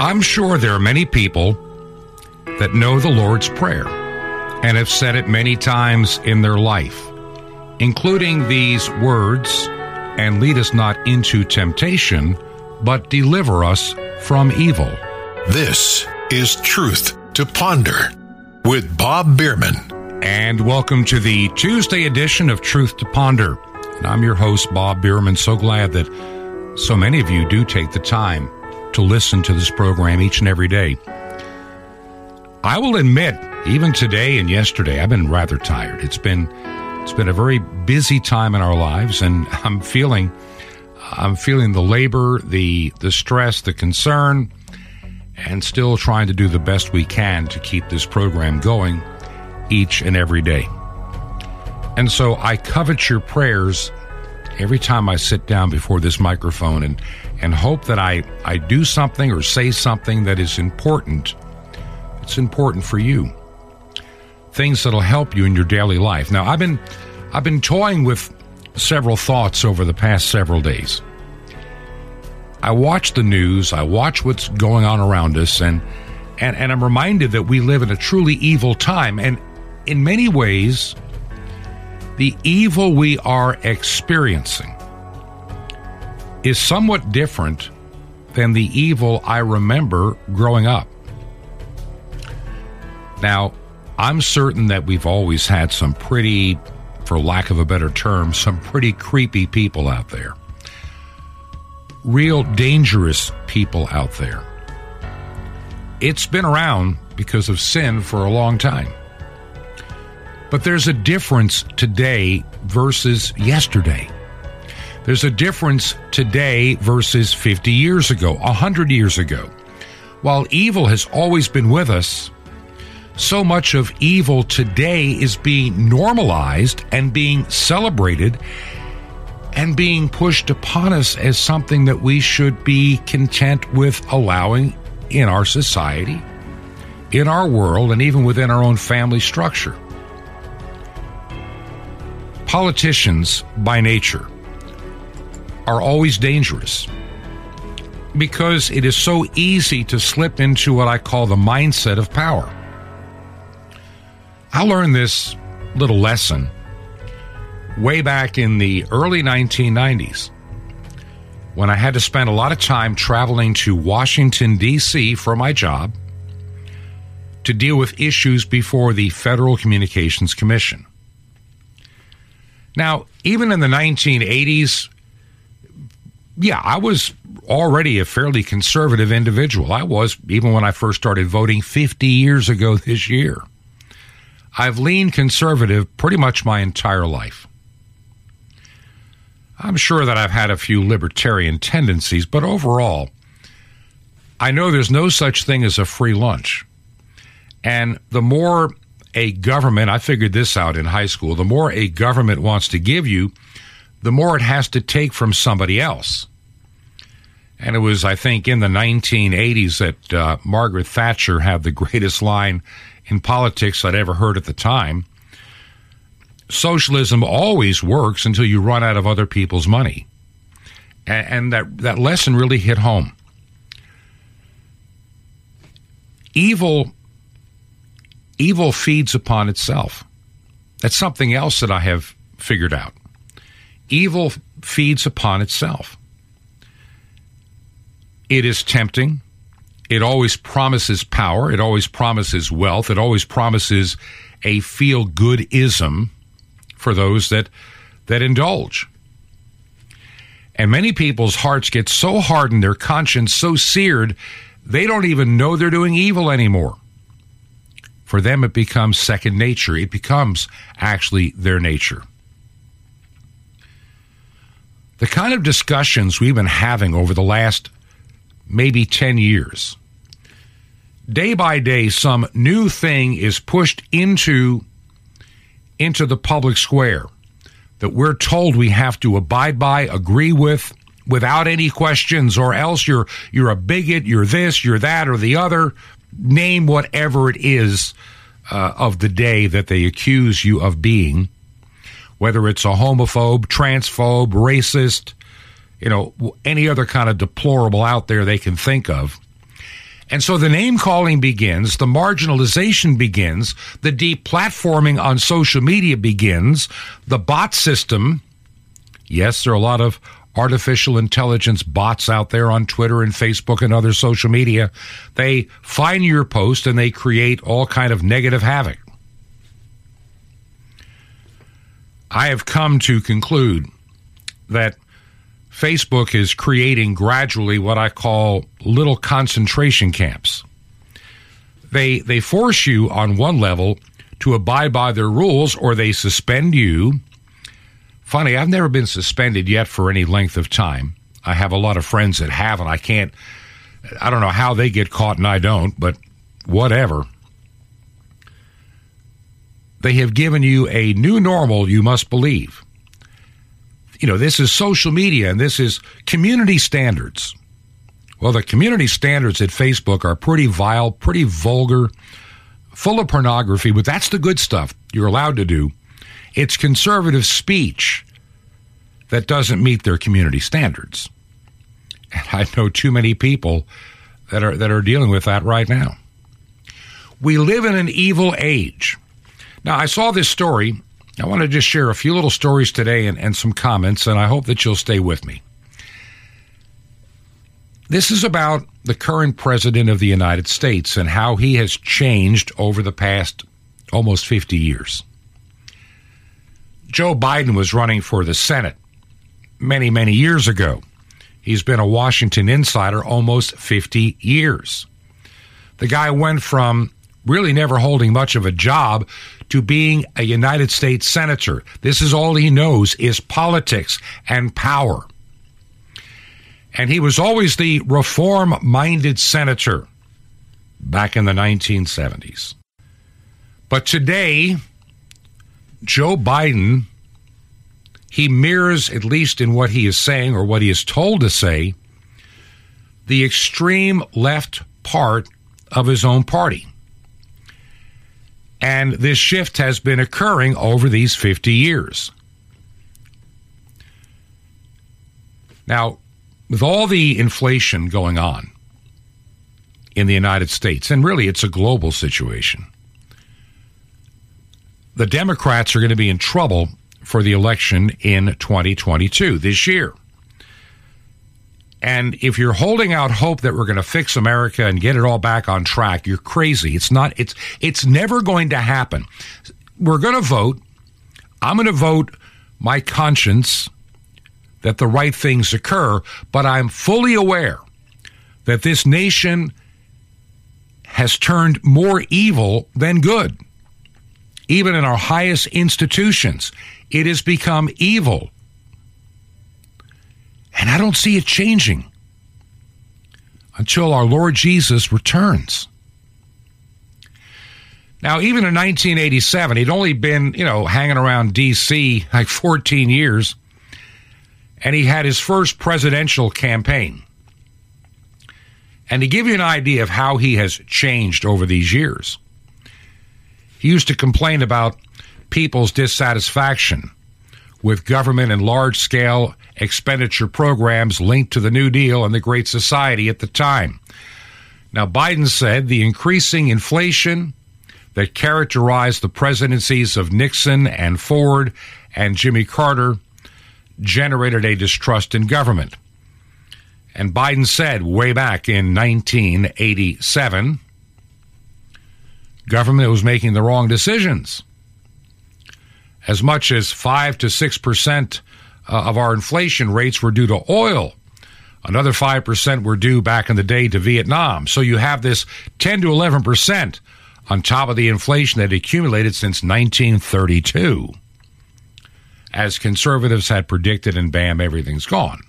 I'm sure there are many people that know the Lord's Prayer and have said it many times in their life, including these words, and lead us not into temptation, but deliver us from evil. This is Truth to Ponder with Bob Bierman. And welcome to the Tuesday edition of Truth to Ponder. And I'm your host, Bob Bierman. So glad that so many of you do take the time to listen to this program each and every day. I will admit, even today and yesterday, I've been rather tired. It's been a very busy time in our lives, and I'm feeling the labor, the stress, the concern, and still trying to do the best we can to keep this program going each and every day. And so I covet your prayers every time I sit down before this microphone and hope that I do something or say something that is important. It's important for you. Things that'll help you in your daily life. Now, I've been toying with several thoughts over the past several days. I watch the news, I watch what's going on around us, and I'm reminded that we live in a truly evil time. And in many ways, the evil we are experiencing is somewhat different than the evil I remember growing up. Now, I'm certain that we've always had some pretty, for lack of a better term, some pretty creepy people out there. Real dangerous people out there. It's been around because of sin for a long time. But there's a difference today versus yesterday. There's a difference today versus 50 years ago, 100 years ago. While evil has always been with us, so much of evil today is being normalized and being celebrated and being pushed upon us as something that we should be content with allowing in our society, in our world, and even within our own family structure. Politicians, by nature, are always dangerous because it is so easy to slip into what I call the mindset of power. I learned this little lesson way back in the early 1990s when I had to spend a lot of time traveling to Washington, D.C. for my job to deal with issues before the Federal Communications Commission. Now, even in the 1980s, I was already a fairly conservative individual. I was, even when I first started voting 50 years ago this year. I've leaned conservative pretty much my entire life. I'm sure that I've had a few libertarian tendencies, but overall, I know there's no such thing as a free lunch. And the more a government, I figured this out in high school, the more a government wants to give you, the more it has to take from somebody else. And it was, I think, in the 1980s that Margaret Thatcher had the greatest line in politics I'd ever heard at the time. Socialism always works until you run out of other people's money. And that lesson really hit home. Evil feeds upon itself. That's something else that I have figured out. Evil feeds upon itself. It is tempting. It always promises power. It always promises wealth. It always promises a feel-good-ism for those that indulge. And many people's hearts get so hardened, their conscience so seared, they don't even know they're doing evil anymore. For them, it becomes second nature. It becomes actually their nature. The kind of discussions we've been having over the last maybe 10 years. Day by day, some new thing is pushed into the public square that we're told we have to abide by, agree with, without any questions, or else you're a bigot, you're this, you're that, or the other. Name whatever it is of the day that they accuse you of being, whether it's a homophobe, transphobe, racist, any other kind of deplorable out there they can think of. And so the name calling begins, the marginalization begins, the deplatforming on social media begins, the bot system. Yes, there are a lot of artificial intelligence bots out there on Twitter and Facebook and other social media. They find your post and they create all kind of negative havoc. I have come to conclude that Facebook is creating gradually what I call little concentration camps. They force you on one level to abide by their rules, or they suspend you. Funny, I've never been suspended yet for any length of time. I have a lot of friends that have, and I don't know how they get caught and I don't, but whatever. They have given you a new normal you must believe. You know, this is social media and this is community standards. Well, the community standards at Facebook are pretty vile, pretty vulgar, full of pornography, but that's the good stuff you're allowed to do. It's conservative speech that doesn't meet their community standards. And I know too many people that are dealing with that right now. We live in an evil age. Now, I saw this story. I want to just share a few little stories today and some comments, and I hope that you'll stay with me. This is about the current president of the United States and how he has changed over the past almost 50 years. Joe Biden was running for the Senate many, many years ago. He's been a Washington insider almost 50 years. The guy went from really never holding much of a job to being a United States senator. This is all he knows is politics and power. And he was always the reform-minded senator back in the 1970s. But today, Joe Biden, he mirrors, at least in what he is saying or what he is told to say, the extreme left part of his own party. And this shift has been occurring over these 50 years. Now, with all the inflation going on in the United States, and really it's a global situation, the Democrats are going to be in trouble for the election in 2022, this year. And if you're holding out hope that we're going to fix America and get it all back on track, you're crazy. It's never going to happen. We're going to vote. I'm going to vote my conscience that the right things occur, but I'm fully aware that this nation has turned more evil than good. Even in our highest institutions, it has become evil. And I don't see it changing until our Lord Jesus returns. Now, even in 1987, he'd only been, hanging around D.C. like 14 years, and he had his first presidential campaign. And to give you an idea of how he has changed over these years, he used to complain about people's dissatisfaction with government and large-scale expenditure programs linked to the New Deal and the Great Society at the time. Now, Biden said the increasing inflation that characterized the presidencies of Nixon and Ford and Jimmy Carter generated a distrust in government. And Biden said way back in 1987, government was making the wrong decisions. As much as 5 to 6% of our inflation rates were due to oil. Another 5% were due back in the day to Vietnam. So you have this 10 to 11% on top of the inflation that accumulated since 1932. As conservatives had predicted, and bam, everything's gone.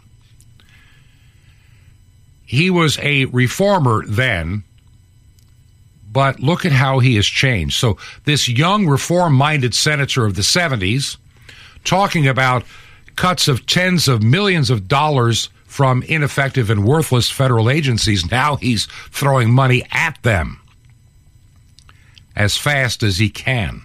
He was a reformer then, but look at how he has changed. So this young, reform-minded senator of the 70s talking about cuts of tens of millions of dollars from ineffective and worthless federal agencies, now he's throwing money at them as fast as he can.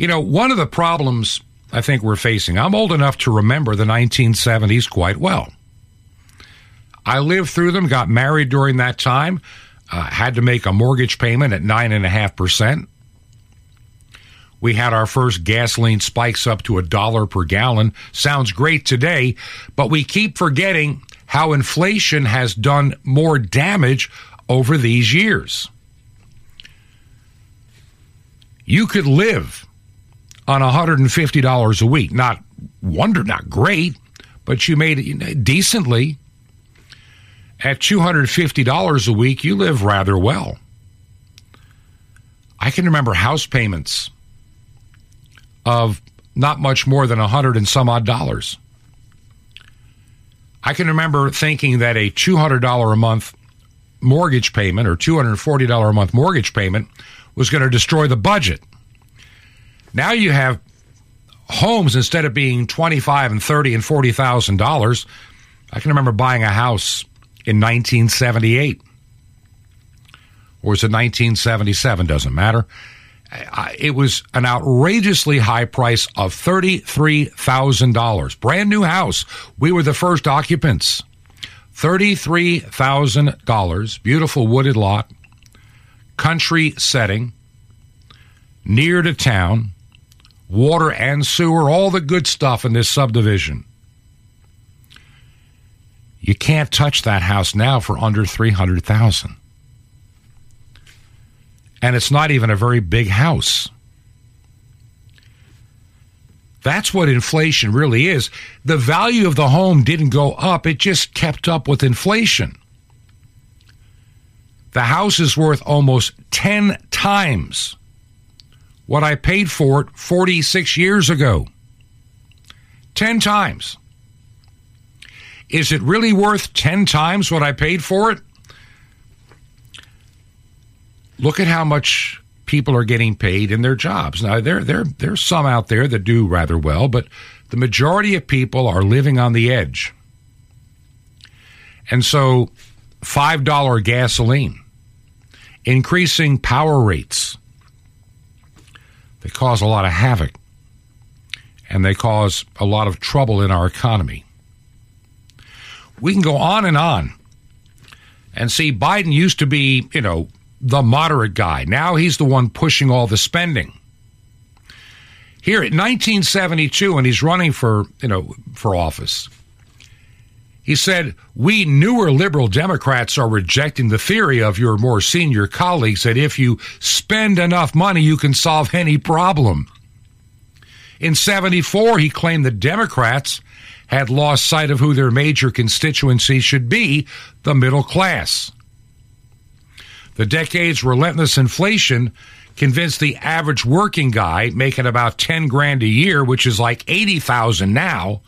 One of the problems I think we're facing, I'm old enough to remember the 1970s quite well. I lived through them, got married during that time, had to make a mortgage payment at 9.5%. We had our first gasoline spikes up to $1 per gallon. Sounds great today, but we keep forgetting how inflation has done more damage over these years. You could live on $150 a week. Not great, but you made it decently. At $250 a week, you live rather well. I can remember house payments of not much more than $100 and some odd. I can remember thinking that a $200 a month mortgage payment or $240 a month mortgage payment was going to destroy the budget. Now you have homes, instead of being $25,000 and $30,000 and $40,000, I can remember buying a house in 1978. Or is it 1977? Doesn't matter. It was an outrageously high price of $33,000. Brand new house. We were the first occupants. $33,000. Beautiful wooded lot. Country setting. Near to town. Water and sewer. All the good stuff in this subdivision. You can't touch that house now for under $300,000. And it's not even a very big house. That's what inflation really is. The value of the home didn't go up. It just kept up with inflation. The house is worth almost 10 times what I paid for it 46 years ago. 10 times. Is it really worth 10 times what I paid for it? Look at how much people are getting paid in their jobs. Now, there's some out there that do rather well, but the majority of people are living on the edge. And so $5 gasoline, increasing power rates, they cause a lot of havoc, and they cause a lot of trouble in our economy. We can go on and see Biden used to be, the moderate guy. Now he's the one pushing all the spending. Here in 1972, and he's running for office, he said, "We newer liberal Democrats are rejecting the theory of your more senior colleagues that if you spend enough money, you can solve any problem." In 74, he claimed the Democrats had lost sight of who their major constituency should be, the middle class. The decade's relentless inflation convinced the average working guy making about $10,000 a year, which is like $80,000 now,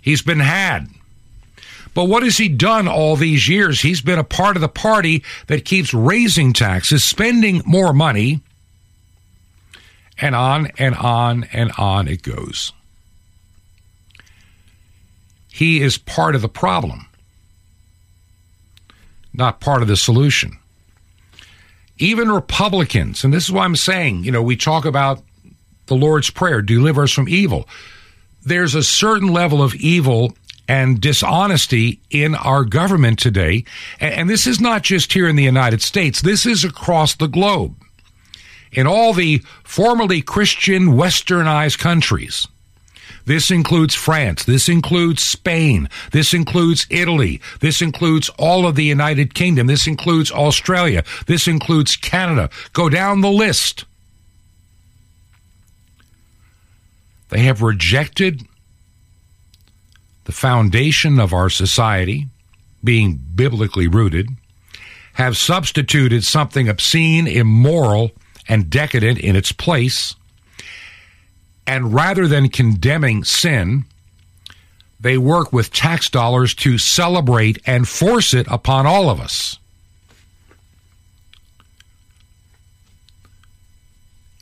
he's been had. But what has he done all these years? He's been a part of the party that keeps raising taxes, spending more money, and on it goes. He is part of the problem, not part of the solution. Even Republicans, and this is why I'm saying, we talk about the Lord's Prayer, deliver us from evil. There's a certain level of evil and dishonesty in our government today. And this is not just here in the United States. This is across the globe. In all the formerly Christian westernized countries. This includes France. This includes Spain. This includes Italy. This includes all of the United Kingdom. This includes Australia. This includes Canada. Go down the list. They have rejected the foundation of our society, being biblically rooted, have substituted something obscene, immoral, and decadent in its place. And rather than condemning sin, they work with tax dollars to celebrate and force it upon all of us.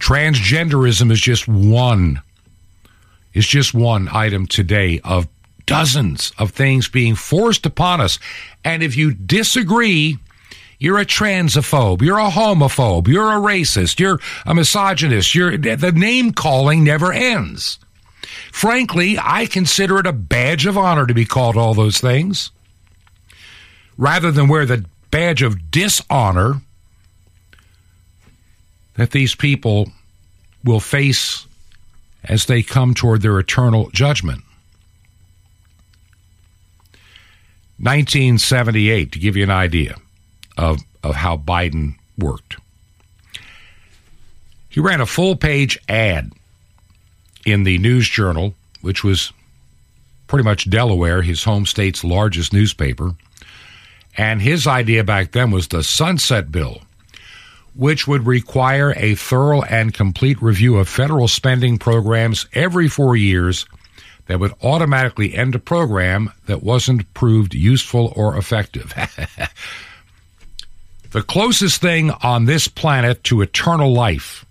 Transgenderism is just one item today of dozens of things being forced upon us. And if you disagree, you're a transphobe, you're a homophobe, you're a racist, you're a misogynist, the name-calling never ends. Frankly, I consider it a badge of honor to be called all those things. rather than wear the badge of dishonor that these people will face as they come toward their eternal judgment. 1978, to give you an idea of how Biden worked. He ran a full-page ad in the News Journal, which was pretty much Delaware, his home state's largest newspaper. And his idea back then was the Sunset Bill, which would require a thorough and complete review of federal spending programs every 4 years that would automatically end a program that wasn't proved useful or effective. The closest thing on this planet to eternal life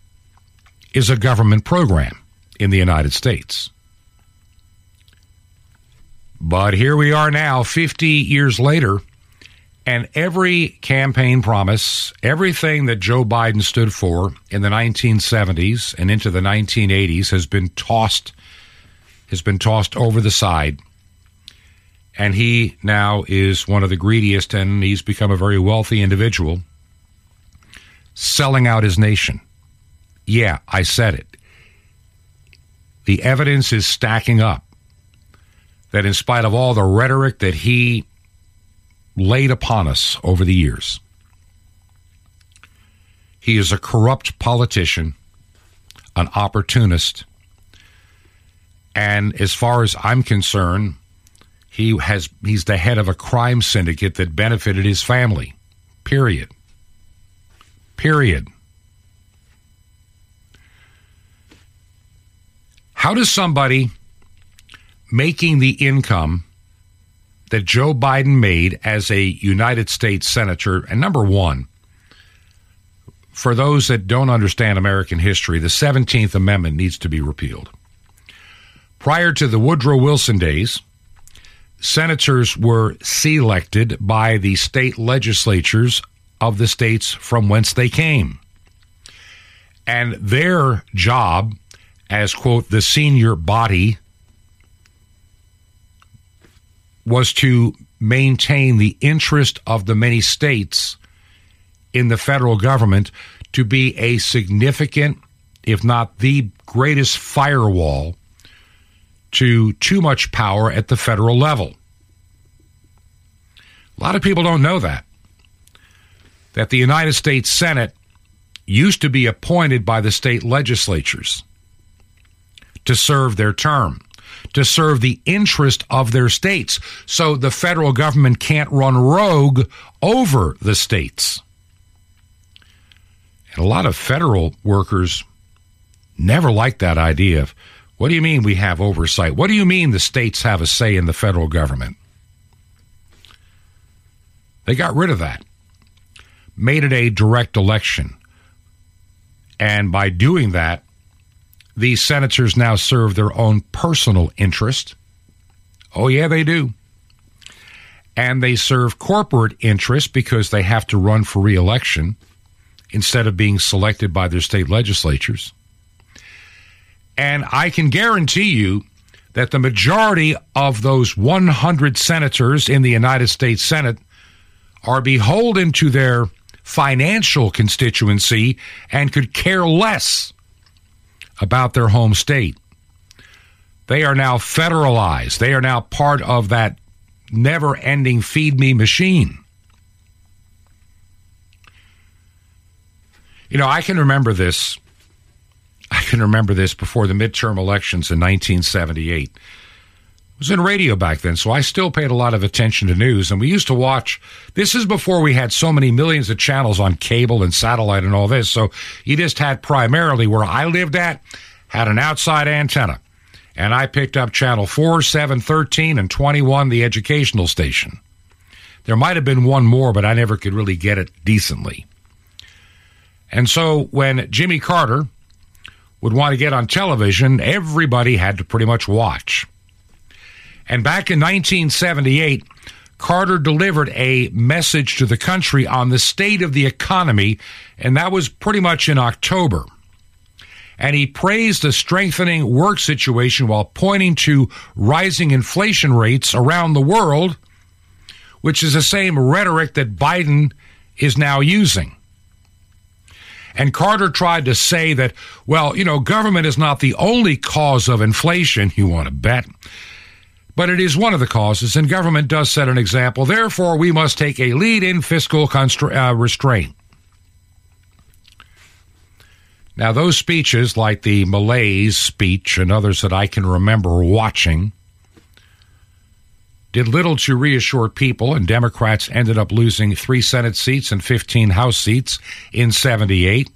is a government program in the United States. But here we are now, 50 years later, and every campaign promise, everything that Joe Biden stood for in the 1970s and into the 1980s has been tossed over the side. And he now is one of the greediest, and he's become a very wealthy individual, selling out his nation. Yeah, I said it. The evidence is stacking up that in spite of all the rhetoric that he laid upon us over the years, he is a corrupt politician, an opportunist, and as far as I'm concerned, he's the head of a crime syndicate that benefited his family. Period. How does somebody making the income that Joe Biden made as a United States senator, and number one, for those that don't understand American history, the 17th Amendment needs to be repealed. Prior to the Woodrow Wilson days, senators were selected by the state legislatures of the states from whence they came. And their job as, quote, the senior body was to maintain the interest of the many states in the federal government to be a significant, if not the greatest firewall to too much power at the federal level. A lot of people don't know that the United States Senate used to be appointed by the state legislatures to serve their term, to serve the interest of their states, so the federal government can't run rogue over the states. And a lot of federal workers never liked that idea of, what do you mean we have oversight? What do you mean the states have a say in the federal government? They got rid of that, made it a direct election. And by doing that, these senators now serve their own personal interest. Oh, yeah, they do. And they serve corporate interest because they have to run for re-election instead of being selected by their state legislatures. And I can guarantee you that the majority of those 100 senators in the United States Senate are beholden to their financial constituency and could care less about their home state. They are now federalized. They are now part of that never-ending feed-me machine. You know, I can remember this before the midterm elections in 1978. I was in radio back then, so I still paid a lot of attention to news. And we used to watch. This is before we had so many millions of channels on cable and satellite and all this. So you just had primarily where I lived at, had an outside antenna. And I picked up channel 4, 7, 13, and 21, the educational station. There might have been one more, but I never could really get it decently. And so when Jimmy Carter would want to get on television, everybody had to pretty much watch. And back in 1978, Carter delivered a message to the country on the state of the economy, and that was pretty much in October. And he praised the strengthening work situation while pointing to rising inflation rates around the world, which is the same rhetoric that Biden is now using. And Carter tried to say that, well, you know, government is not the only cause of inflation, you want to bet, but it is one of the causes, and government does set an example. Therefore, we must take a lead in fiscal restraint. Now, those speeches, like the Malay's speech and others that I can remember watching, did little to reassure people, and Democrats ended up losing 3 Senate seats and 15 House seats in 1978.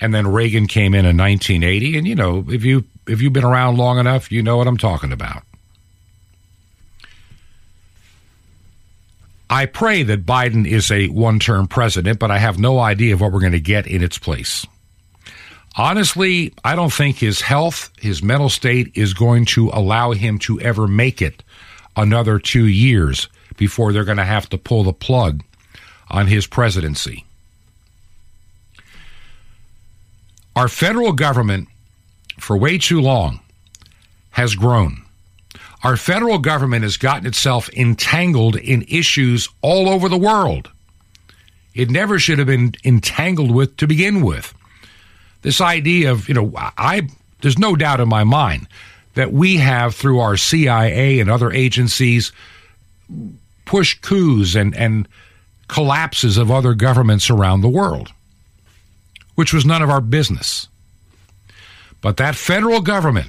And then Reagan came in 1980. And, you know, if you've been around long enough, you know what I'm talking about. I pray that Biden is a one-term president, but I have no idea of what we're going to get in its place. Honestly, I don't think his health, his mental state is going to allow him to ever make it another 2 years before they're going to have to pull the plug on his presidency. Our federal government, for way too long, has grown. Our federal government has gotten itself entangled in issues all over the world. It never should have been entangled with to begin with. This idea of, you know, there's no doubt in my mind that we have, through our CIA and other agencies, pushed coups and collapses of other governments around the world, which was none of our business. But that federal government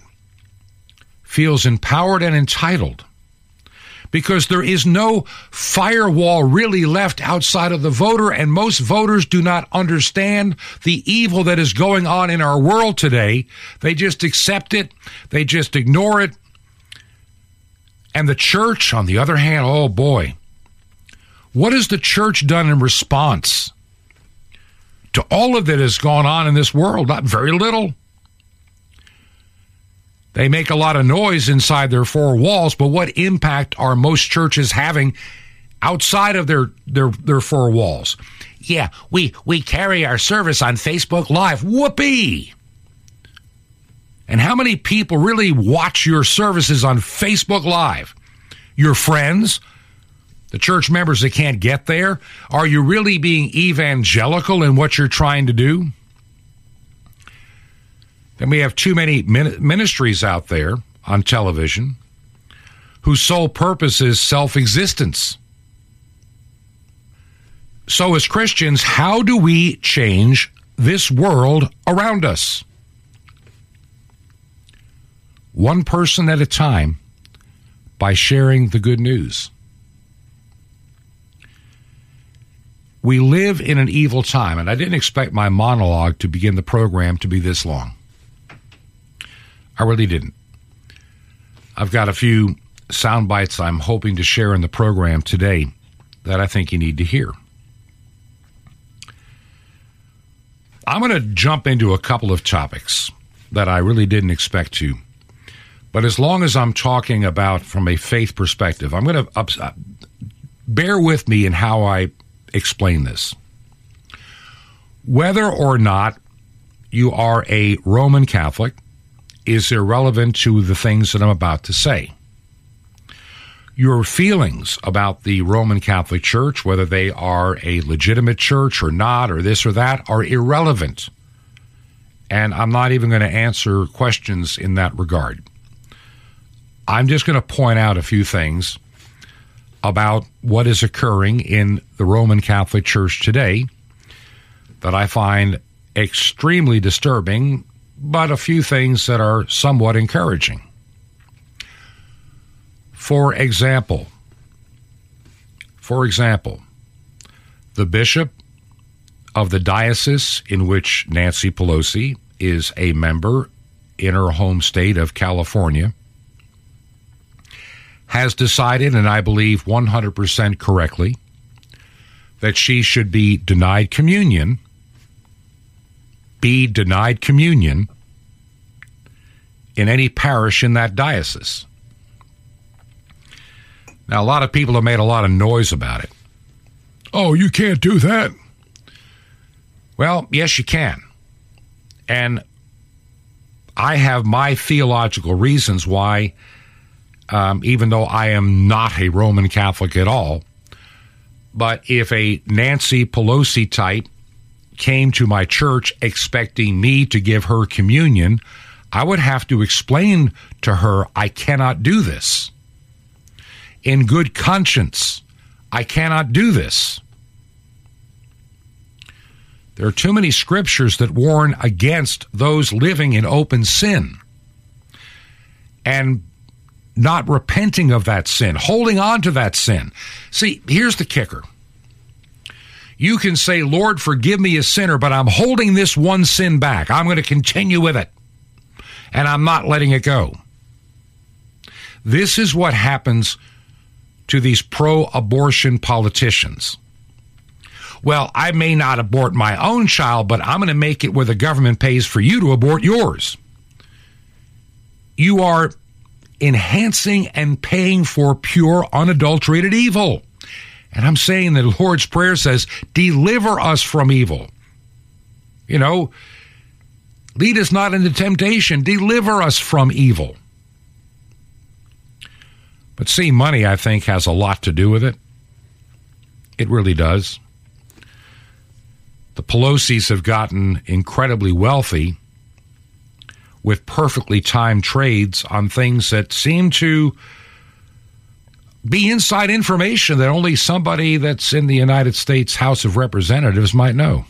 feels empowered and entitled because there is no firewall really left outside of the voter, and most voters do not understand the evil that is going on in our world today. They just accept it. They just ignore it. And the church, on the other hand, oh boy, what has the church done in response to all of that has gone on in this world? Not very little. They make a lot of noise inside their four walls, but what impact are most churches having outside of their four walls? Yeah, we carry our service on Facebook Live. Whoopee! And how many people really watch your services on Facebook Live? Your friends? The church members that can't get there? Are you really being evangelical in what you're trying to do? And we have too many ministries out there on television whose sole purpose is self-existence. So as Christians, how do we change this world around us? One person at a time, by sharing the good news. We live in an evil time, and I didn't expect my monologue to begin the program to be this long. I really didn't. I've got a few sound bites I'm hoping to share in the program today that I think you need to hear. I'm going to jump into a couple of topics that I really didn't expect to. But as long as I'm talking about from a faith perspective, I'm going to bear with me in how I explain this. Whether or not you are a Roman Catholic is irrelevant to the things that I'm about to say. Your feelings about the Roman Catholic Church, whether they are a legitimate church or not, or this or that, are irrelevant. And I'm not even going to answer questions in that regard. I'm just going to point out a few things about what is occurring in the Roman Catholic Church today that I find extremely disturbing, but a few things that are somewhat encouraging. For example, the bishop of the diocese in which Nancy Pelosi is a member in her home state of California has decided, and I believe 100% correctly, that she should be denied communion in any parish in that diocese. Now, a lot of people have made a lot of noise about it. Oh, you can't do that. Well, yes, you can. And I have my theological reasons why, even though I am not a Roman Catholic at all, But if a Nancy Pelosi type came to my church expecting me to give her communion, I would have to explain to her, I cannot do this. In good conscience, I cannot do this. There are too many scriptures that warn against those living in open sin and not repenting of that sin, holding on to that sin. See, here's the kicker. You can say, Lord, forgive me a sinner, but I'm holding this one sin back. I'm going to continue with it, and I'm not letting it go. This is what happens to these pro-abortion politicians. Well, I may not abort my own child, but I'm going to make it where the government pays for you to abort yours. You are enhancing and paying for pure, unadulterated evil. And I'm saying the Lord's Prayer says, deliver us from evil. You know, lead us not into temptation, deliver us from evil. But see, money, I think, has a lot to do with it. It really does. The Pelosi's have gotten incredibly wealthy with perfectly timed trades on things that seem to be inside information that only somebody that's in the United States House of Representatives might know.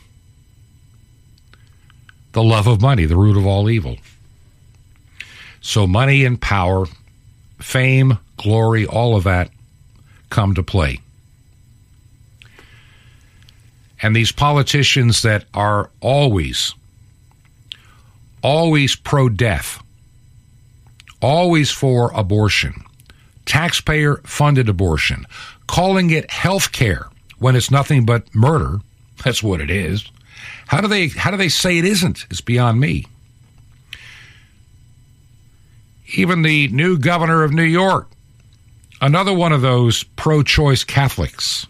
The love of money, the root of all evil. So money and power, fame, glory, all of that come to play. And these politicians that are always pro-death, always for abortion, taxpayer-funded abortion, calling it health care when it's nothing but murder. That's what it is. How do they say it isn't? It's beyond me. Even the new governor of New York, another one of those pro-choice Catholics,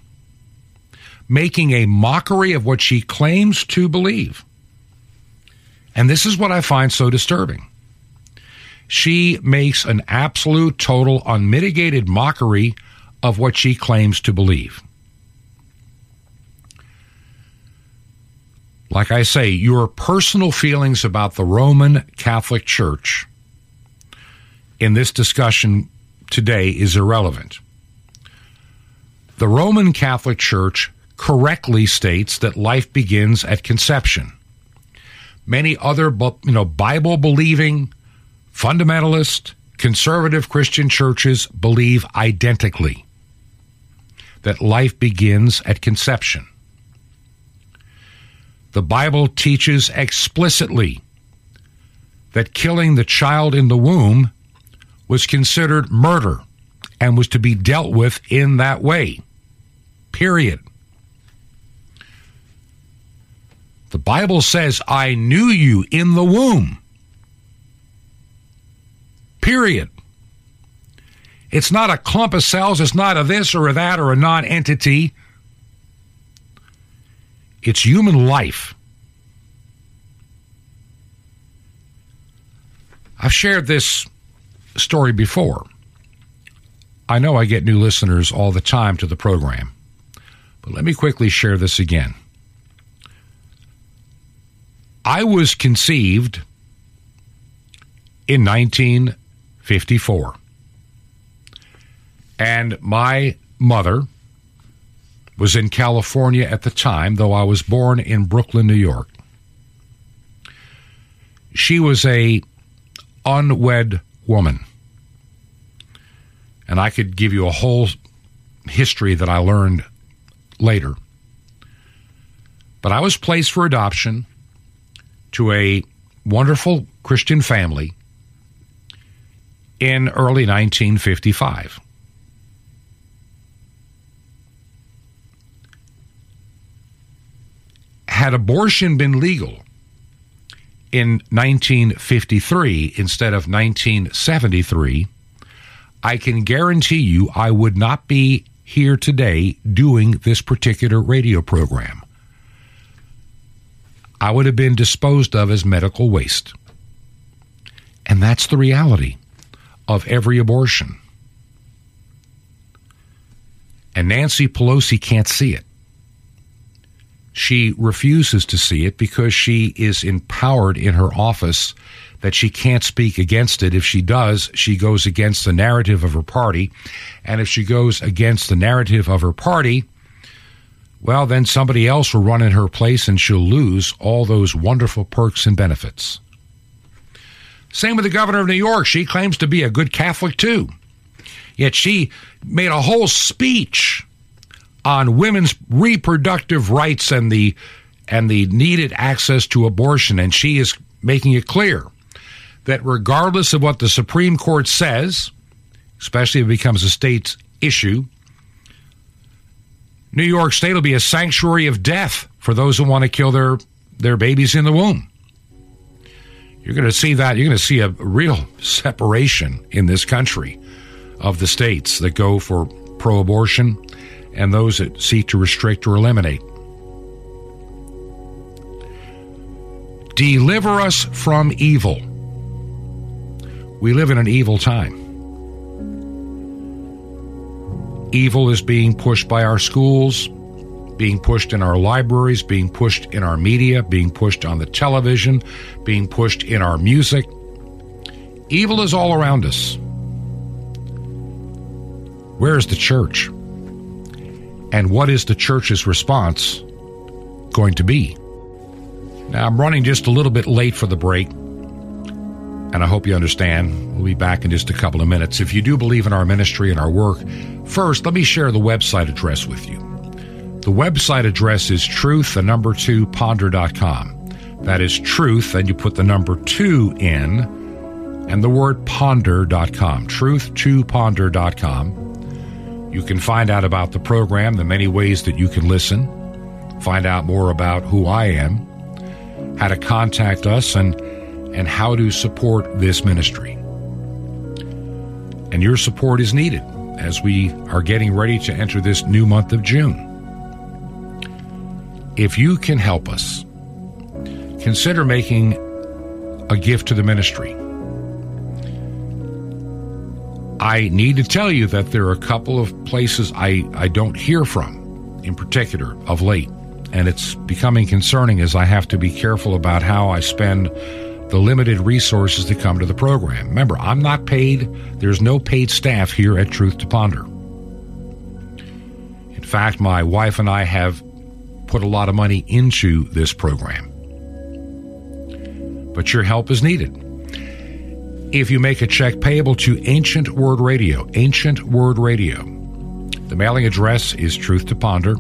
making a mockery of what she claims to believe. And this is what I find so disturbing. She makes an absolute, total, unmitigated mockery of what she claims to believe. Like I say, your personal feelings about the Roman Catholic Church in this discussion today is irrelevant. The Roman Catholic Church correctly states that life begins at conception. Many other, Bible-believing, fundamentalist, conservative Christian churches believe identically that life begins at conception. The Bible teaches explicitly that killing the child in the womb was considered murder and was to be dealt with in that way, period. The Bible says, I knew you in the womb. Period. It's not a clump of cells. It's not a this or a that or a non-entity. It's human life. I've shared this story before. I know I get new listeners all the time to the program, but let me quickly share this again. I was conceived in 1954, and my mother was in California at the time, though I was born in Brooklyn, New York. She was an unwed woman, and I could give you a whole history that I learned later. But I was placed for adoption to a wonderful Christian family in early 1955. Had abortion been legal in 1953 instead of 1973, I can guarantee you I would not be here today doing this particular radio program. I would have been disposed of as medical waste. And that's the reality of every abortion. And Nancy Pelosi can't see it. She refuses to see it because she is empowered in her office that she can't speak against it. If she does, she goes against the narrative of her party. And if she goes against the narrative of her party, well, then somebody else will run in her place and she'll lose all those wonderful perks and benefits. Same with the governor of New York. She claims to be a good Catholic, too. Yet she made a whole speech on women's reproductive rights and the needed access to abortion. And she is making it clear that regardless of what the Supreme Court says, especially if it becomes a state's issue, New York State will be a sanctuary of death for those who want to kill their babies in the womb. You're going to see that. You're going to see a real separation in this country of the states that go for pro-abortion and those that seek to restrict or eliminate. Deliver us from evil. We live in an evil time. Evil is being pushed by our schools, being pushed in our libraries, being pushed in our media, being pushed on the television, being pushed in our music. Evil is all around us. Where is the church? And what is the church's response going to be? Now, I'm running just a little bit late for the break, and I hope you understand. We'll be back in just a couple of minutes. If you do believe in our ministry and our work, first, let me share the website address with you. The website address is truth2ponder.com. That is truth, and you put the number 2 in, and the word ponder.com, truth2ponder.com. You can find out about the program, the many ways that you can listen, find out more about who I am, how to contact us, and how to support this ministry. And your support is needed as we are getting ready to enter this new month of June. If you can help us, consider making a gift to the ministry. I need to tell you that there are a couple of places I don't hear from, in particular, of late. And it's becoming concerning as I have to be careful about how I spend the limited resources that come to the program. Remember, I'm not paid. There's no paid staff here at Truth to Ponder. In fact, my wife and I have put a lot of money into this program. But your help is needed. If you make a check payable to Ancient Word Radio, Ancient Word Radio. The mailing address is Truth to Ponder,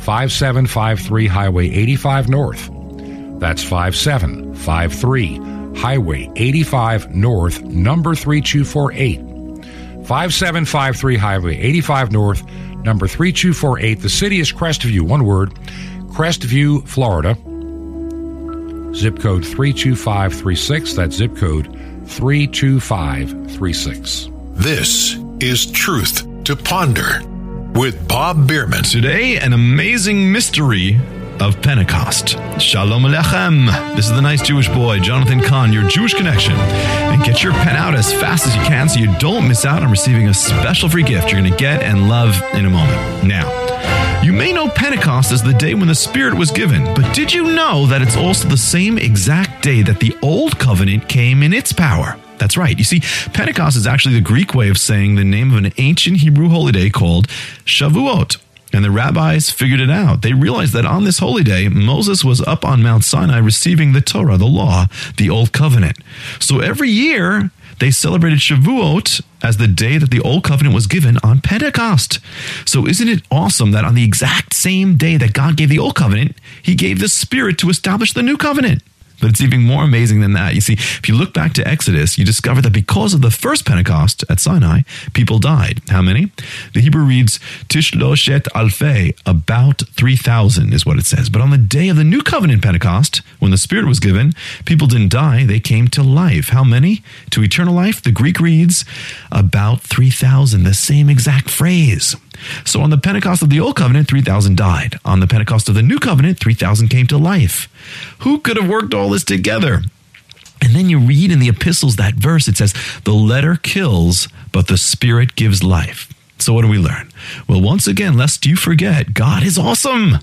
5753 Highway 85 North. That's 5753 Highway 85 North, number 3248. 5753 Highway 85 North, number 3248. The city is Crestview, one word, Crestview, Florida. Zip code 32536, that's zip code 32536. This is Truth to Ponder with Bob Bierman. Today, an amazing mystery of Pentecost. Shalom Aleichem. This is the nice Jewish boy, Jonathan Kahn, your Jewish connection. And get your pen out as fast as you can so you don't miss out on receiving a special free gift you're going to get and love in a moment. Now, you may know Pentecost as the day when the Spirit was given, but did you know that it's also the same exact day that the Old Covenant came in its power? That's right. You see, Pentecost is actually the Greek way of saying the name of an ancient Hebrew holiday called Shavuot. And the rabbis figured it out. They realized that on this holy day, Moses was up on Mount Sinai receiving the Torah, the law, the Old Covenant. So every year, they celebrated Shavuot as the day that the Old Covenant was given on Pentecost. So isn't it awesome that on the exact same day that God gave the Old Covenant, He gave the Spirit to establish the New Covenant? But it's even more amazing than that. You see, if you look back to Exodus, you discover that because of the first Pentecost at Sinai, people died. How many? The Hebrew reads, Tishloshet Alfei, about 3,000 is what it says. But on the day of the New Covenant Pentecost, when the Spirit was given, people didn't die, they came to life. How many? To eternal life, the Greek reads, about 3,000, the same exact phrase. So on the Pentecost of the Old Covenant, 3,000 died. On the Pentecost of the New Covenant, 3,000 came to life. Who could have worked all this together? And then you read in the epistles that verse, it says, the letter kills, but the Spirit gives life. So what do we learn? Well, once again, lest you forget, God is awesome.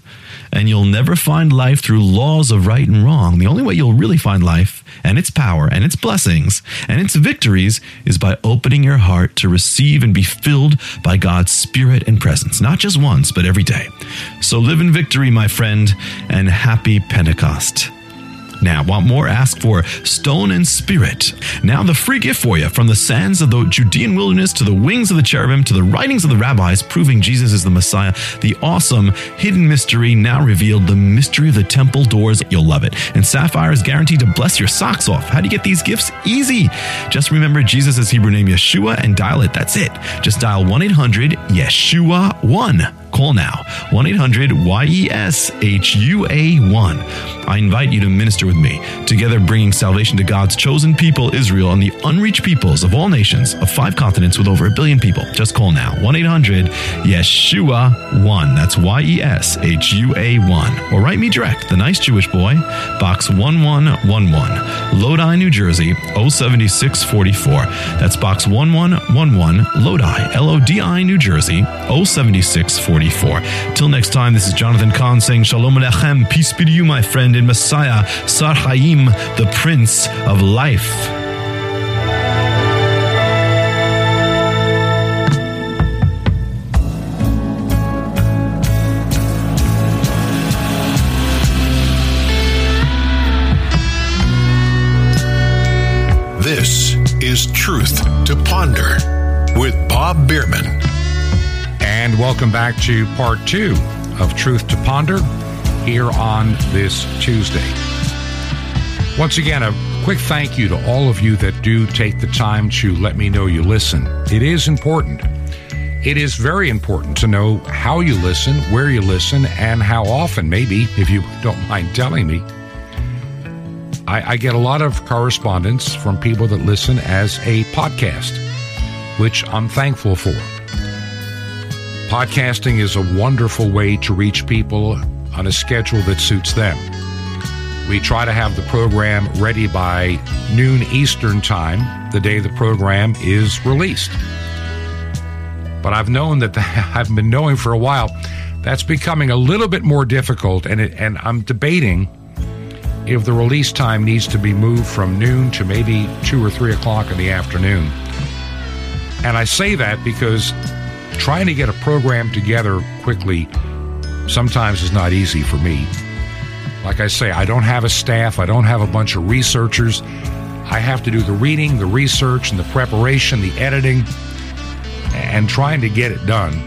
And you'll never find life through laws of right and wrong. The only way you'll really find life and its power and its blessings and its victories is by opening your heart to receive and be filled by God's spirit and presence. Not just once, but every day. So live in victory, my friend, and happy Pentecost. Now, want more? Ask for Stone and Spirit. Now, the free gift for you, from the sands of the Judean wilderness to the wings of the cherubim to the writings of the rabbis proving Jesus is the Messiah, the awesome hidden mystery now revealed, the mystery of the temple doors. You'll love it. And Sapphire is guaranteed to bless your socks off. How do you get these gifts? Easy. Just remember Jesus' Hebrew name, Yeshua, and dial it. That's it. Just dial 1-800-YESHUA-1. Call now, 1-800-YESHUA1. I invite you to minister with me, together bringing salvation to God's chosen people, Israel, and the unreached peoples of all nations of 5 continents with over 1 billion people. Just call now, 1-800-YESHUA1. That's YESHUA1. Or write me direct, The Nice Jewish Boy, Box 1111, Lodi, New Jersey, 07644. That's Box 1111, Lodi, Lodi, New Jersey, 07644. Till next time, this is Jonathan Kahn saying Shalom Alechem, peace be to you, my friend, in Messiah, Sar Chaim, the Prince of Life. This is Truth to Ponder with Bob Bierman. And welcome back to part 2 of Truth to Ponder here on this Tuesday. Once again, a quick thank you to all of you that do take the time to let me know you listen. It is important. It is very important to know how you listen, where you listen, and how often, maybe, if you don't mind telling me. I get a lot of correspondence from people that listen as a podcast, which I'm thankful for. Podcasting is a wonderful way to reach people on a schedule that suits them. We try to have the program ready by noon Eastern time, the day the program is released. But I've been knowing for a while, that's becoming a little bit more difficult, and I'm debating if the release time needs to be moved from noon to maybe 2 or 3 o'clock in the afternoon. And I say that because trying to get a program together quickly sometimes is not easy for me. Like I say, I don't have a staff. I don't have a bunch of researchers. I have to do the reading, the research, and the preparation, the editing, and trying to get it done,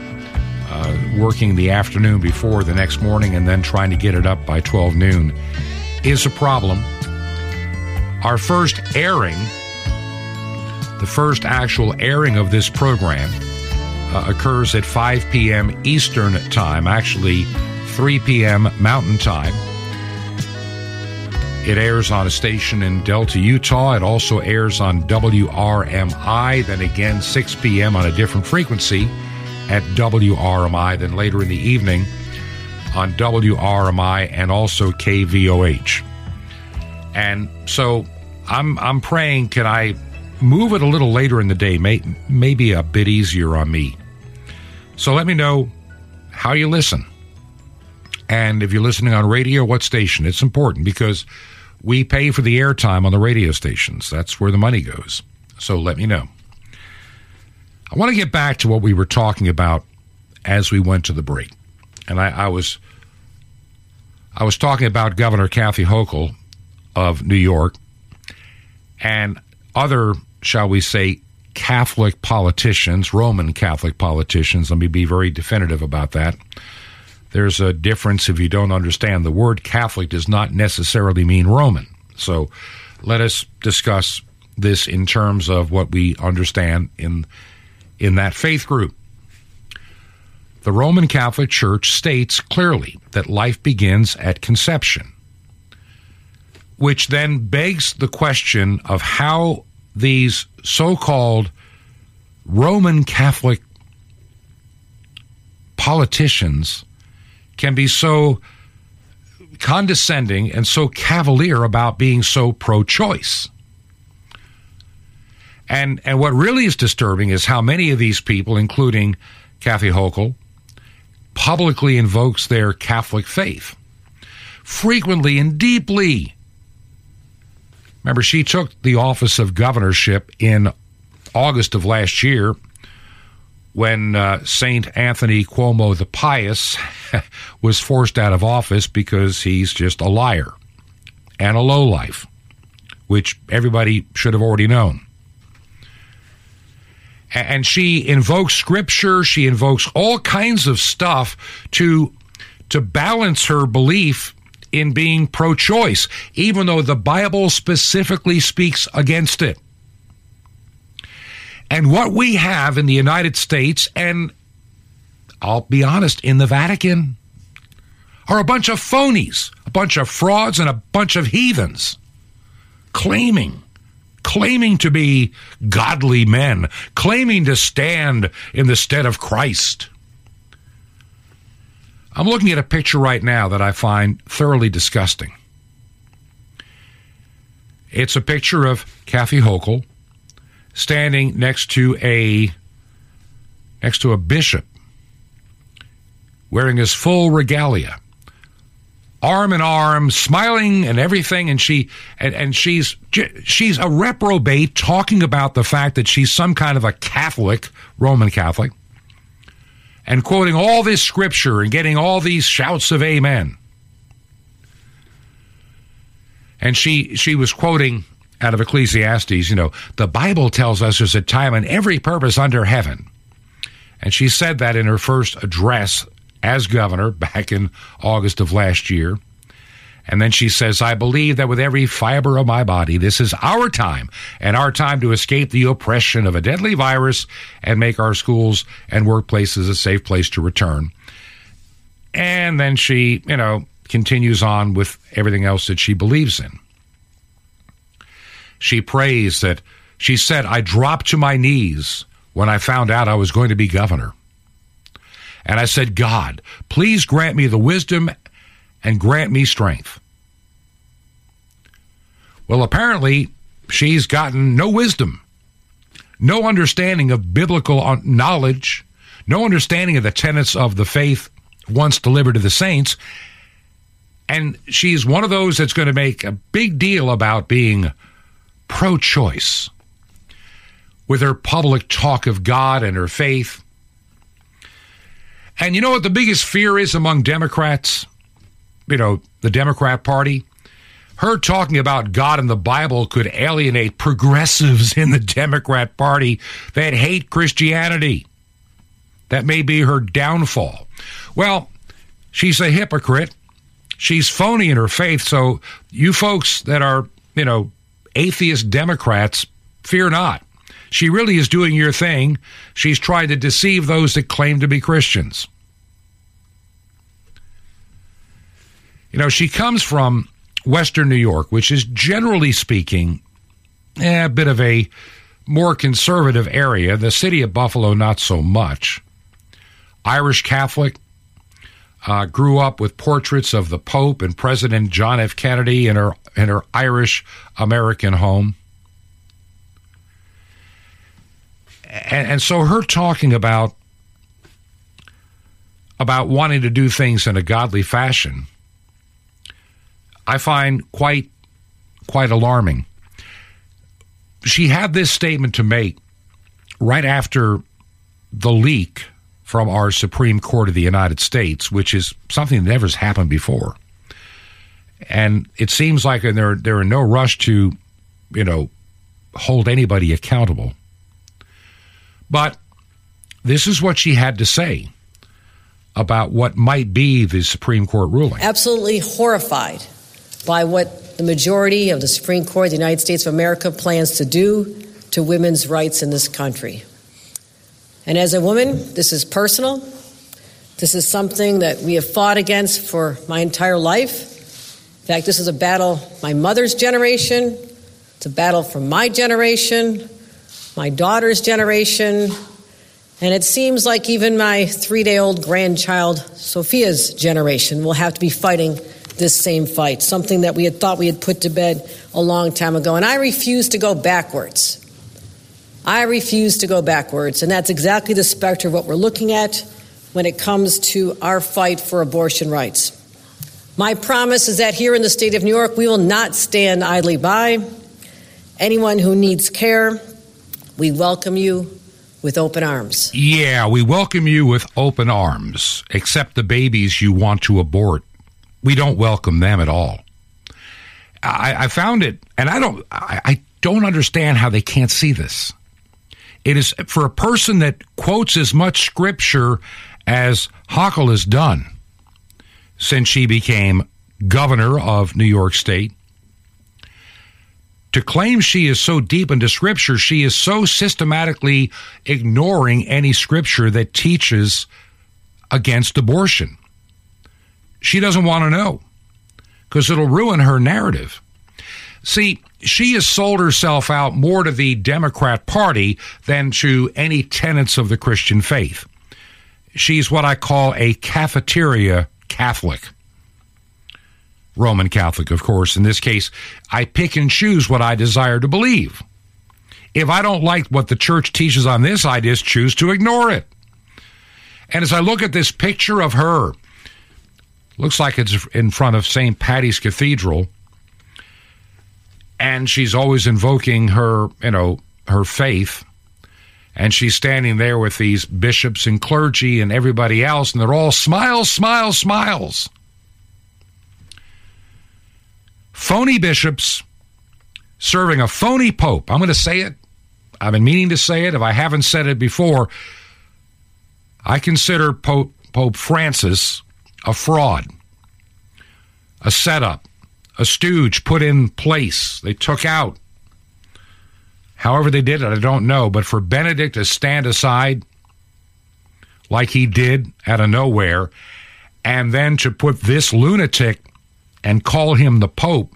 working the afternoon before the next morning, and then trying to get it up by 12 noon is a problem. Our first airing, the first actual airing of this program, occurs at 5 p.m. Eastern time, actually 3 p.m. Mountain time. It airs on a station in Delta, Utah. It also airs on WRMI, then again 6 p.m. on a different frequency at WRMI, then later in the evening on WRMI and also KVOH. And so I'm praying, can I move it a little later in the day, maybe a bit easier on me. So let me know how you listen. And if you're listening on radio, what station? It's important because we pay for the airtime on the radio stations. That's where the money goes. So let me know. I want to get back to what we were talking about as we went to the break. And I was talking about Governor Kathy Hochul of New York and other, shall we say, Catholic politicians, Roman Catholic politicians. Let me be very definitive about that. There's a difference if you don't understand. The word Catholic does not necessarily mean Roman. So let us discuss this in terms of what we understand in that faith group. The Roman Catholic Church states clearly that life begins at conception, which then begs the question of how these so-called Roman Catholic politicians can be so condescending and so cavalier about being so pro-choice. And what really is disturbing is how many of these people, including Kathy Hochul, publicly invokes their Catholic faith, frequently and deeply. Remember, she took the office of governorship in August of last year when St. Anthony Cuomo the Pious was forced out of office because he's just a liar and a lowlife, which everybody should have already known. And she invokes scripture, she invokes all kinds of stuff to balance her belief in being pro-choice, even though the Bible specifically speaks against it. And what we have in the United States, and I'll be honest, in the Vatican, are a bunch of phonies, a bunch of frauds, and a bunch of heathens claiming to be godly men, claiming to stand in the stead of Christ. I'm looking at a picture right now that I find thoroughly disgusting. It's a picture of Kathy Hochul standing next to a bishop wearing his full regalia, arm in arm, smiling and everything, and she's a reprobate talking about the fact that she's some kind of a Catholic, Roman Catholic, and quoting all this scripture and getting all these shouts of amen. And she was quoting out of Ecclesiastes, the Bible tells us there's a time and every purpose under heaven. And she said that in her first address as governor back in August of last year. And then she says, I believe that with every fiber of my body, this is our time, and our time to escape the oppression of a deadly virus and make our schools and workplaces a safe place to return. And then she, continues on with everything else that she believes in. She prays that, she said, I dropped to my knees when I found out I was going to be governor. And I said, God, please grant me the wisdom and grant me strength. Well, apparently, she's gotten no wisdom, no understanding of biblical knowledge, no understanding of the tenets of the faith once delivered to the saints. And she's one of those that's going to make a big deal about being pro-choice with her public talk of God and her faith. And you know what the biggest fear is among Democrats? The Democrat Party? Her talking about God and the Bible could alienate progressives in the Democrat Party that hate Christianity. That may be her downfall. Well, she's a hypocrite. She's phony in her faith. So you folks that are, atheist Democrats, fear not. She really is doing your thing. She's trying to deceive those that claim to be Christians. She comes from Western New York, which is, generally speaking, a bit of a more conservative area. The city of Buffalo, not so much. Irish Catholic, grew up with portraits of the Pope and President John F. Kennedy in her Irish-American home. And so her talking about wanting to do things in a godly fashion, I find quite alarming. She had this statement to make right after the leak from our Supreme Court of the United States, which is something that never's happened before. And it seems like they're in no rush to, hold anybody accountable. But this is what she had to say about what might be the Supreme Court ruling. Absolutely horrified by what the majority of the Supreme Court of the United States of America plans to do to women's rights in this country. And as a woman, this is personal. This is something that we have fought against for my entire life. In fact, this is a battle my mother's generation. It's a battle for my generation, my daughter's generation, and it seems like even my 3-day-old grandchild, Sophia's generation, will have to be fighting this same fight, something that we had thought we had put to bed a long time ago. And I refuse to go backwards. I refuse to go backwards, and that's exactly the specter of what we're looking at when it comes to our fight for abortion rights. My promise is that here in the state of New York, we will not stand idly by. Anyone who needs care, we welcome you with open arms. Yeah, we welcome you with open arms, except the babies you want to abort. We don't welcome them at all. I found it, and I don't understand how they can't see this. It is for a person that quotes as much scripture as Hochul has done since she became governor of New York State, to claim she is so deep into scripture, she is so systematically ignoring any scripture that teaches against abortion. She doesn't want to know because it'll ruin her narrative. See, she has sold herself out more to the Democrat Party than to any tenets of the Christian faith. She's what I call a cafeteria Catholic. Roman Catholic, of course. In this case, I pick and choose what I desire to believe. If I don't like what the church teaches on this, I just choose to ignore it. And as I look at this picture of her, looks like it's in front of St. Patty's Cathedral, and she's always invoking her, her faith, and she's standing there with these bishops and clergy and everybody else, and they're all smiles, smiles, smiles. Phony bishops serving a phony pope. I'm going to say it. I've been meaning to say it. If I haven't said it before, I consider Pope Francis a fraud, a setup, a stooge put in place. They took out. However they did it, I don't know. But for Benedict to stand aside like he did out of nowhere, and then to put this lunatic and call him the Pope.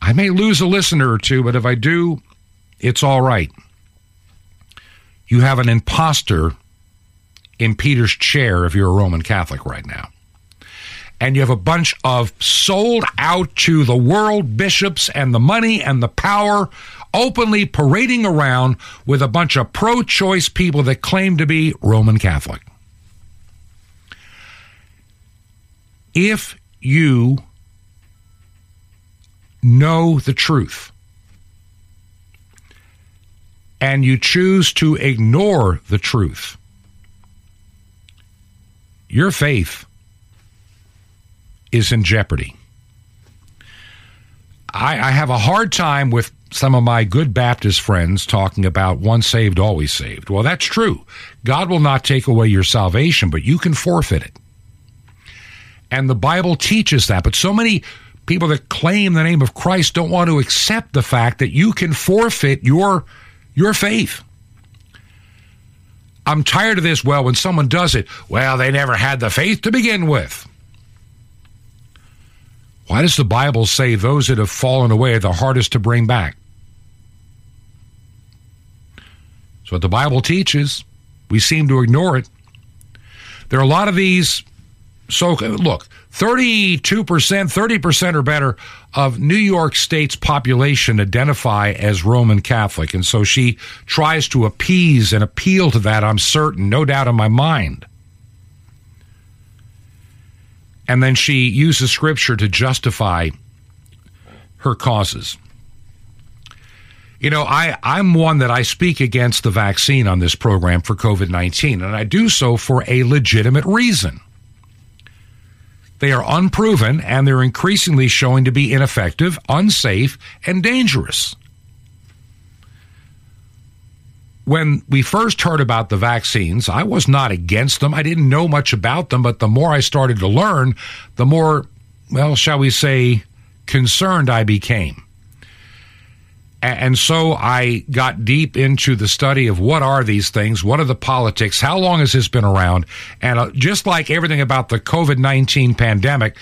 I may lose a listener or two, but if I do, it's all right. You have an imposter in Peter's chair if you're a Roman Catholic right now. And you have a bunch of sold out to the world bishops and the money and the power openly parading around with a bunch of pro-choice people that claim to be Roman Catholic. If you know the truth and you choose to ignore the truth, your faith is in jeopardy. I have a hard time with some of my good Baptist friends talking about once saved, always saved. Well, that's true. God will not take away your salvation, but you can forfeit it. And the Bible teaches that. But so many people that claim the name of Christ don't want to accept the fact that you can forfeit your faith. I'm tired of this. Well, when someone does it, well, they never had the faith to begin with. Why does the Bible say those that have fallen away are the hardest to bring back? It's what the Bible teaches. We seem to ignore it. There are a lot of these. So, look, 32%, 30% or better of New York State's population identify as Roman Catholic. And so she tries to appease and appeal to that, I'm certain, no doubt in my mind. And then she uses scripture to justify her causes. You know, I'm one that I speak against the vaccine on this program for COVID-19, and I do so for a legitimate reason. They are unproven, and they're increasingly showing to be ineffective, unsafe, and dangerous. When we first heard about the vaccines, I was not against them. I didn't know much about them, but the more I started to learn, the more, well, shall we say, concerned I became. And so I got deep into the study of what are these things, what are the politics, how long has this been around? And just like everything about the COVID-19 pandemic,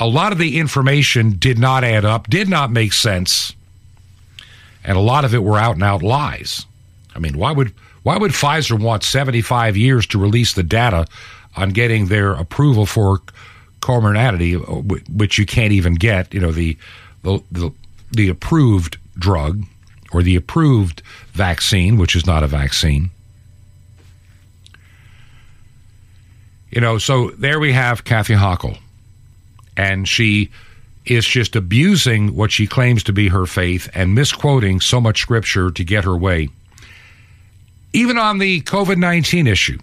a lot of the information did not add up, did not make sense, and a lot of it were out-and-out lies. I mean, why would Pfizer want 75 years to release the data on getting their approval for Comirnaty, which you can't even get, the approved drug or the approved vaccine, which is not a vaccine. You know, so there we have Kathy Hochul, and she is just abusing what she claims to be her faith and misquoting so much scripture to get her way. Even on the COVID-19 issue,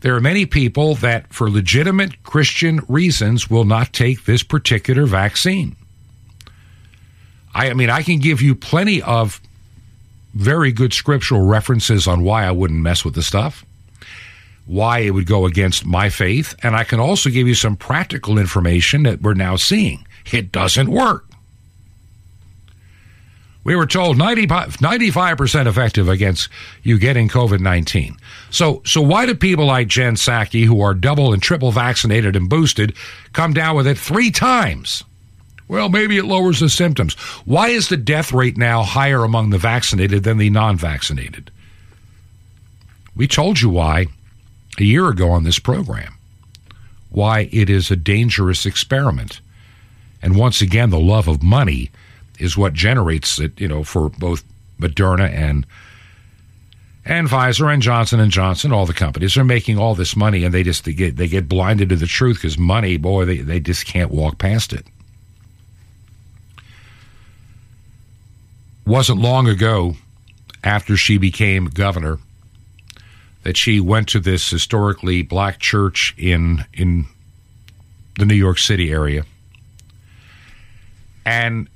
there are many people that, for legitimate Christian reasons, will not take this particular vaccine. I mean, I can give you plenty of very good scriptural references on why I wouldn't mess with the stuff, why it would go against my faith, and I can also give you some practical information that we're now seeing. It doesn't work. We were told 95% effective against you getting COVID-19. So why do people like Jen Psaki, who are double and triple vaccinated and boosted, come down with it 3 times? Well, maybe it lowers the symptoms. Why is the death rate now higher among the vaccinated than the non-vaccinated? We told you why a year ago on this program, why it is a dangerous experiment. And once again, the love of money is what generates it, you know, for both Moderna and Pfizer and Johnson & Johnson. All the companies are making all this money, and they get blinded to the truth because money, boy, they just can't walk past it. Wasn't long ago, after she became governor, that she went to this historically black church in the New York City area, and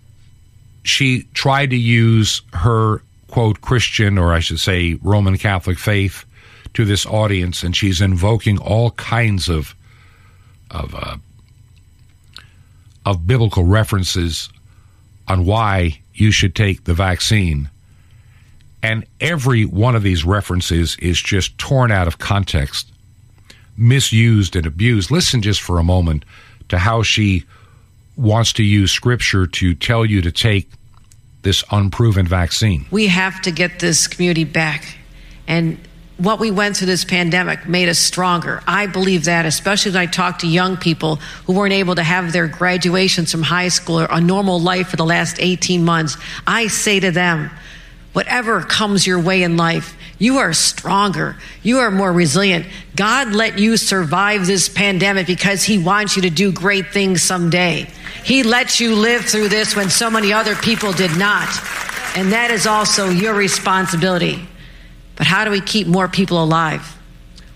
she tried to use her, quote, Christian, or I should say Roman Catholic faith to this audience, and she's invoking all kinds of biblical references on why you should take the vaccine. And every one of these references is just torn out of context, misused and abused. Listen just for a moment to how she wants to use scripture to tell you to take this unproven vaccine. We have to get this community back. And what we went through this pandemic made us stronger. I believe that, especially when I talk to young people who weren't able to have their graduations from high school or a normal life for the last 18 months. I say to them, whatever comes your way in life, you are stronger. You are more resilient. God let you survive this pandemic because he wants you to do great things someday. He let you live through this when so many other people did not. And that is also your responsibility. But how do we keep more people alive?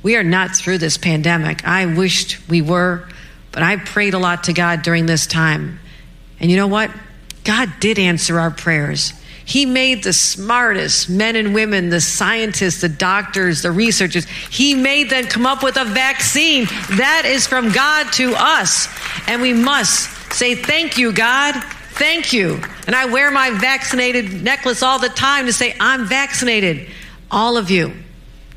We are not through this pandemic. I wished we were, but I prayed a lot to God during this time. And you know what? God did answer our prayers. He made the smartest men and women, the scientists, the doctors, the researchers. He made them come up with a vaccine. That is from God to us. And we must say, thank you, God. Thank you. And I wear my vaccinated necklace all the time to say, I'm vaccinated. All of you.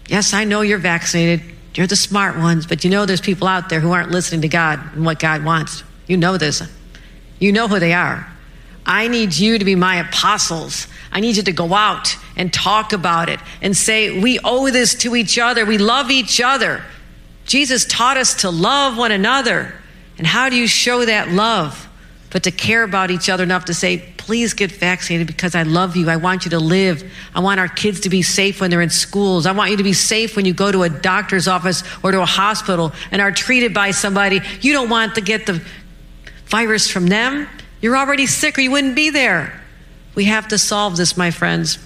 Yes, I know you're vaccinated. You're the smart ones, but you know there's people out there who aren't listening to God and what God wants. You know this. You know who they are. I need you to be my apostles. I need you to go out and talk about it and say, we owe this to each other. We love each other. Jesus taught us to love one another. And how do you show that love? But to care about each other enough to say, please get vaccinated because I love you. I want you to live. I want our kids to be safe when they're in schools. I want you to be safe when you go to a doctor's office or to a hospital and are treated by somebody. You don't want to get the virus from them. You're already sick or you wouldn't be there. We have to solve this, my friends.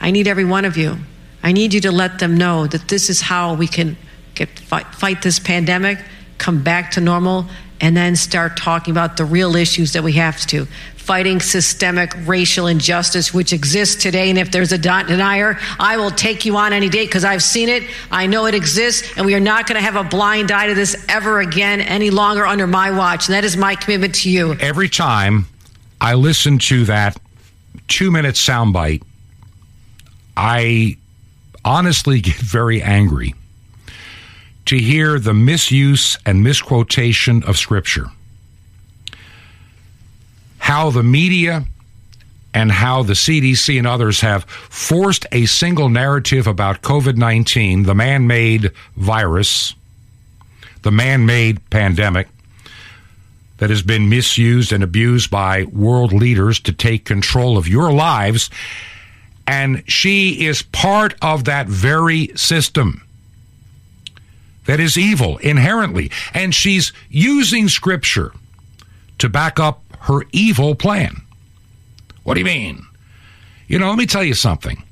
I need every one of you. I need you to let them know that this is how we can fight this pandemic, come back to normal, and then start talking about the real issues that we have to. Fighting systemic racial injustice, which exists today. And if there's a denier, I will take you on any day because I've seen it. I know it exists. And we are not going to have a blind eye to this ever again any longer under my watch. And that is my commitment to you. Every time I listen to that 2-minute soundbite, I honestly get very angry to hear the misuse and misquotation of Scripture. How the media and how the CDC and others have forced a single narrative about COVID-19, the man-made virus, the man-made pandemic, that has been misused and abused by world leaders to take control of your lives. And she is part of that very system that is evil inherently. And she's using Scripture to back up her evil plan. What do you mean? You know, let me tell you something.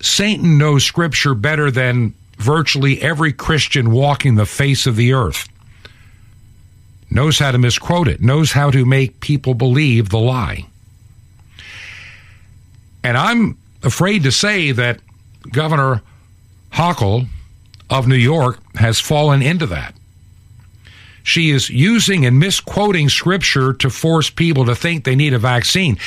Satan knows Scripture better than virtually every Christian walking the face of the earth. Knows how to misquote it, knows how to make people believe the lie. And I'm afraid to say that Governor Hochul of New York has fallen into that. She is using and misquoting Scripture to force people to think they need a vaccine.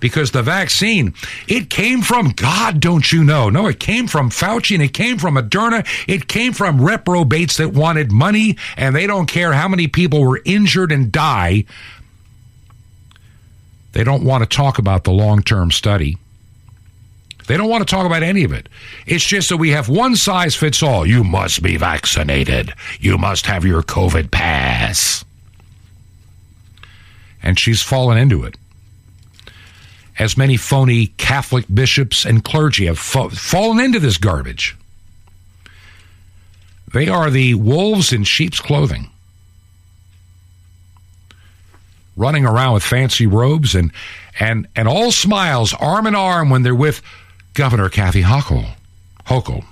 Because the vaccine, it came from God, don't you know? No, it came from Fauci, and it came from Moderna. It came from reprobates that wanted money, and they don't care how many people were injured and die. They don't want to talk about the long-term study. They don't want to talk about any of it. It's just that we have one size fits all. You must be vaccinated. You must have your COVID pass. And she's fallen into it. As many phony Catholic bishops and clergy have fallen into this garbage. They are the wolves in sheep's clothing, running around with fancy robes and all smiles, arm in arm, when they're with Governor Kathy Hochul.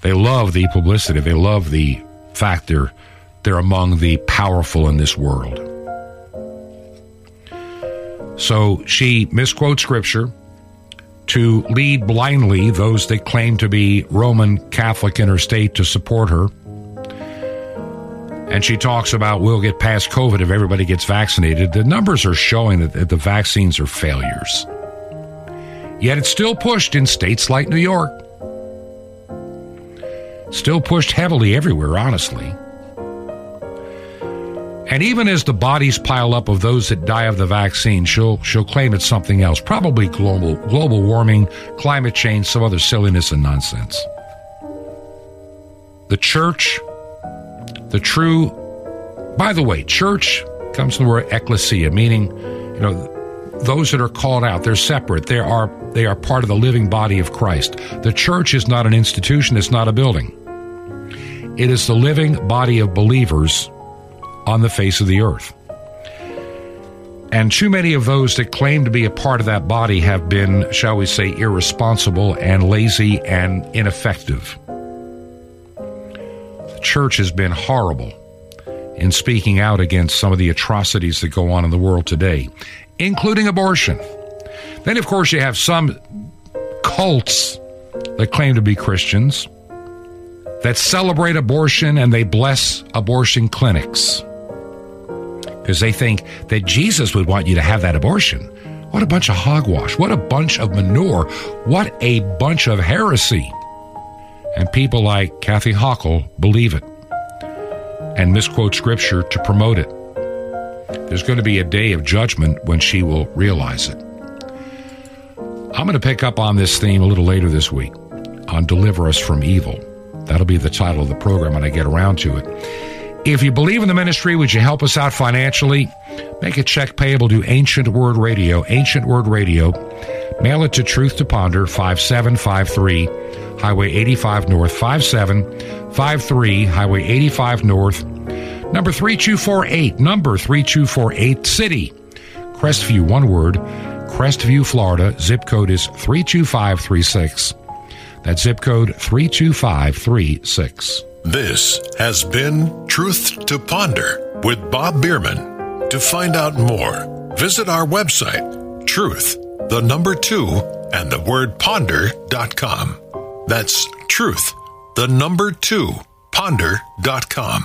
They love the publicity. They love the fact they're among the powerful in this world. So she misquotes Scripture to lead blindly those that claim to be Roman Catholic in her state to support her. And she talks about we'll get past COVID if everybody gets vaccinated. The numbers are showing that the vaccines are failures. Yet it's still pushed in states like New York. Still pushed heavily everywhere, honestly. And even as the bodies pile up of those that die of the vaccine, she'll claim it's something else, probably global warming, climate change, some other silliness and nonsense. The church, by the way, church comes from the word ecclesia, meaning, you know, those that are called out, they're separate, they are part of the living body of Christ. The church is not an institution, it's not a building. It is the living body of believers on the face of the earth. And too many of those that claim to be a part of that body have been, shall we say, irresponsible and lazy and ineffective. The church has been horrible in speaking out against some of the atrocities that go on in the world today, including abortion. Then, of course, you have some cults that claim to be Christians that celebrate abortion, and they bless abortion clinics, because they think that Jesus would want you to have that abortion. What a bunch of hogwash. What a bunch of manure. What a bunch of heresy. And people like Kathy Hochul believe it and misquote Scripture to promote it. There's going to be a day of judgment when she will realize it. I'm going to pick up on this theme a little later this week on Deliver Us From Evil. That'll be the title of the program when I get around to it. If you believe in the ministry, would you help us out financially? Make a check payable to Ancient Word Radio. Ancient Word Radio. Mail it to Truth to Ponder, 5753 Highway 85 North, 5753 Highway 85 North, number 3248, city, Crestview, one word, Crestview, Florida. Zip code is 32536. That's zip code 32536. This has been Truth to Ponder with Bob Bierman. To find out more, visit our website, truth2ponder.com. That's truth2ponder.com.